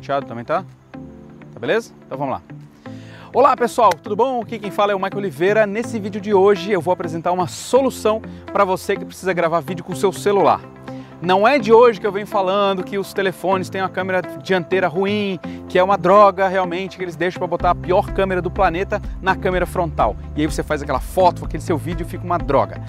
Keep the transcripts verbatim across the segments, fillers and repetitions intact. penteado também tá? Tá beleza? Então vamos lá. Olá pessoal, tudo bom? Aqui quem fala é o Michael Oliveira. Nesse vídeo de hoje eu vou apresentar uma solução para você que precisa gravar vídeo com o seu celular. Não é de hoje que eu venho falando que os telefones têm uma câmera dianteira ruim, que é uma droga realmente, que eles deixam para botar a pior câmera do planeta na câmera frontal. E aí você faz aquela foto, aquele seu vídeo fica uma droga.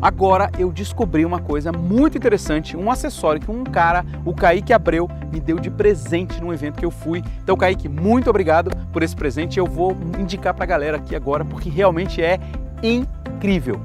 Agora eu descobri uma coisa muito interessante, um acessório que um cara, o Kaique Abreu, me deu de presente num evento que eu fui. Então Kaique, muito obrigado por esse presente. Eu vou indicar para a galera aqui agora, porque realmente é incrível.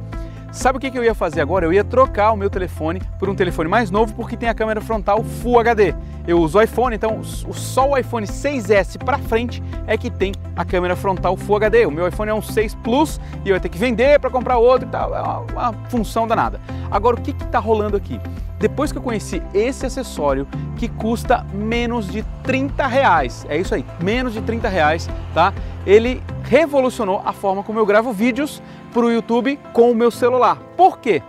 Sabe o que eu ia fazer agora? Eu ia trocar o meu telefone por um telefone mais novo porque tem a câmera frontal Full H D. Eu uso o iPhone, então só o iPhone seis S para frente é que tem a câmera frontal Full H D. O meu iPhone é um seis Plus e eu ia ter que vender para comprar outro e tal, é uma, uma função danada. Agora, o que está rolando aqui? Depois que eu conheci esse acessório que custa menos de trinta reais, é isso aí, menos de trinta reais, tá? Ele revolucionou a forma como eu gravo vídeos para o YouTube com o meu celular. Por quê?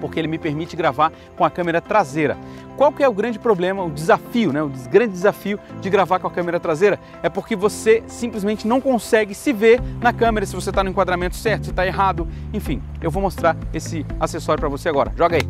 Porque ele me permite gravar com a câmera traseira. Qual que é o grande problema, o desafio, né? O grande desafio de gravar com a câmera traseira é porque você simplesmente não consegue se ver na câmera, se você está no enquadramento certo, se está errado, enfim. Eu vou mostrar esse acessório para você agora. Joga aí.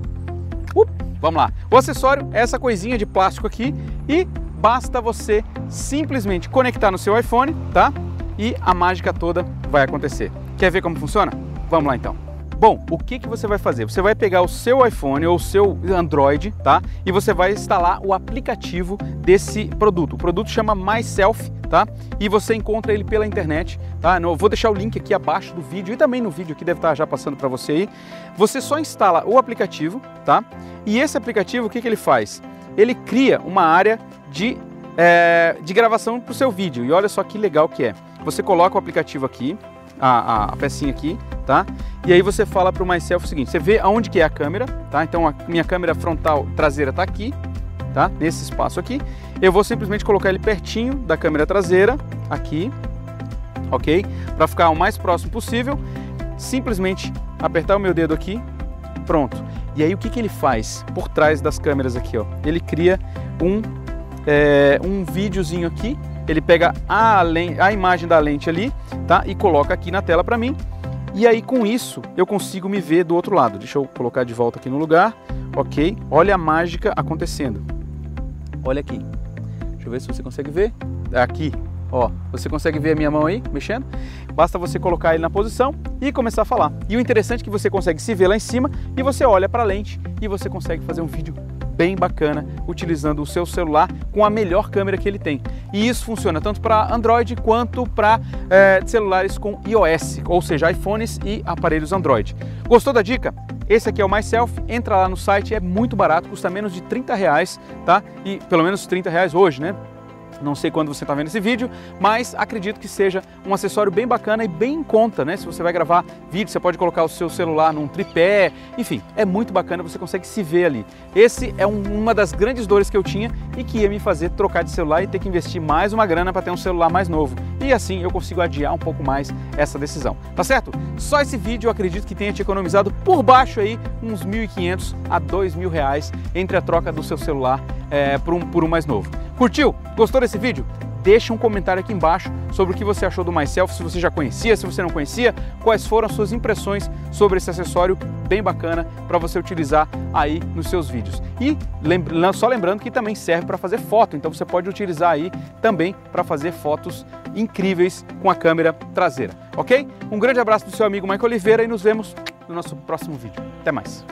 Uh, vamos lá. O acessório é essa coisinha de plástico aqui e basta você simplesmente conectar no seu iPhone, tá? E a mágica toda vai acontecer. Quer ver como funciona? Vamos lá então. Bom, o que que você vai fazer? Você vai pegar o seu iPhone ou o seu Android, tá? E você vai instalar o aplicativo desse produto. O produto chama MySelf, tá? E você encontra ele pela internet, tá? Eu vou deixar o link aqui abaixo do vídeo e também no vídeo que deve estar já passando para você aí. Você só instala o aplicativo, tá? E esse aplicativo, o que que ele faz? Ele cria uma área de, é, de gravação para o seu vídeo. E olha só que legal que é. Você coloca o aplicativo aqui, a, a, a pecinha aqui, tá? E aí você fala para o MySelf o seguinte, você vê aonde que é a câmera, tá? Então a minha câmera frontal traseira está aqui, tá? Nesse espaço aqui. Eu vou simplesmente colocar ele pertinho da câmera traseira, aqui, ok? Para ficar o mais próximo possível, simplesmente apertar o meu dedo aqui, pronto. E aí o que que ele faz por trás das câmeras aqui, ó? Ele cria um, é, um videozinho aqui. Ele pega a, lente, a imagem da lente ali, tá? E coloca aqui na tela para mim. E aí com isso eu consigo me ver do outro lado. Deixa eu colocar de volta aqui no lugar. Ok. Olha a mágica acontecendo. Olha aqui. Deixa eu ver se você consegue ver. Aqui. Ó, você consegue ver a minha mão aí mexendo? Basta você colocar ele na posição e começar a falar. E o interessante é que você consegue se ver lá em cima e você olha para a lente e você consegue fazer um vídeo bem bacana utilizando o seu celular com a melhor câmera que ele tem. E isso funciona tanto para Android quanto para é, celulares com iOS, ou seja, iPhones e aparelhos Android. Gostou da dica? Esse aqui é o MySelf, entra lá no site, é muito barato, custa menos de trinta reais, tá? E pelo menos trinta reais hoje, né? Não sei quando você está vendo esse vídeo, mas acredito que seja um acessório bem bacana e bem em conta, né? Se você vai gravar vídeo, você pode colocar o seu celular num tripé, enfim, é muito bacana, você consegue se ver ali. Esse é um, uma das grandes dores que eu tinha e que ia me fazer trocar de celular e ter que investir mais uma grana para ter um celular mais novo. E assim eu consigo adiar um pouco mais essa decisão, tá certo? Só esse vídeo eu acredito que tenha te economizado por baixo aí uns mil e quinhentos a dois mil reais entre a troca do seu celular é, por, um, por um mais novo. Curtiu? Gostou desse vídeo? Deixa um comentário aqui embaixo sobre o que você achou do MySelf, se você já conhecia, se você não conhecia, quais foram as suas impressões sobre esse acessório bem bacana para você utilizar aí nos seus vídeos. E lembra, só lembrando que também serve para fazer foto, então você pode utilizar aí também para fazer fotos incríveis com a câmera traseira, ok? Um grande abraço do seu amigo Michael Oliveira e nos vemos no nosso próximo vídeo. Até mais!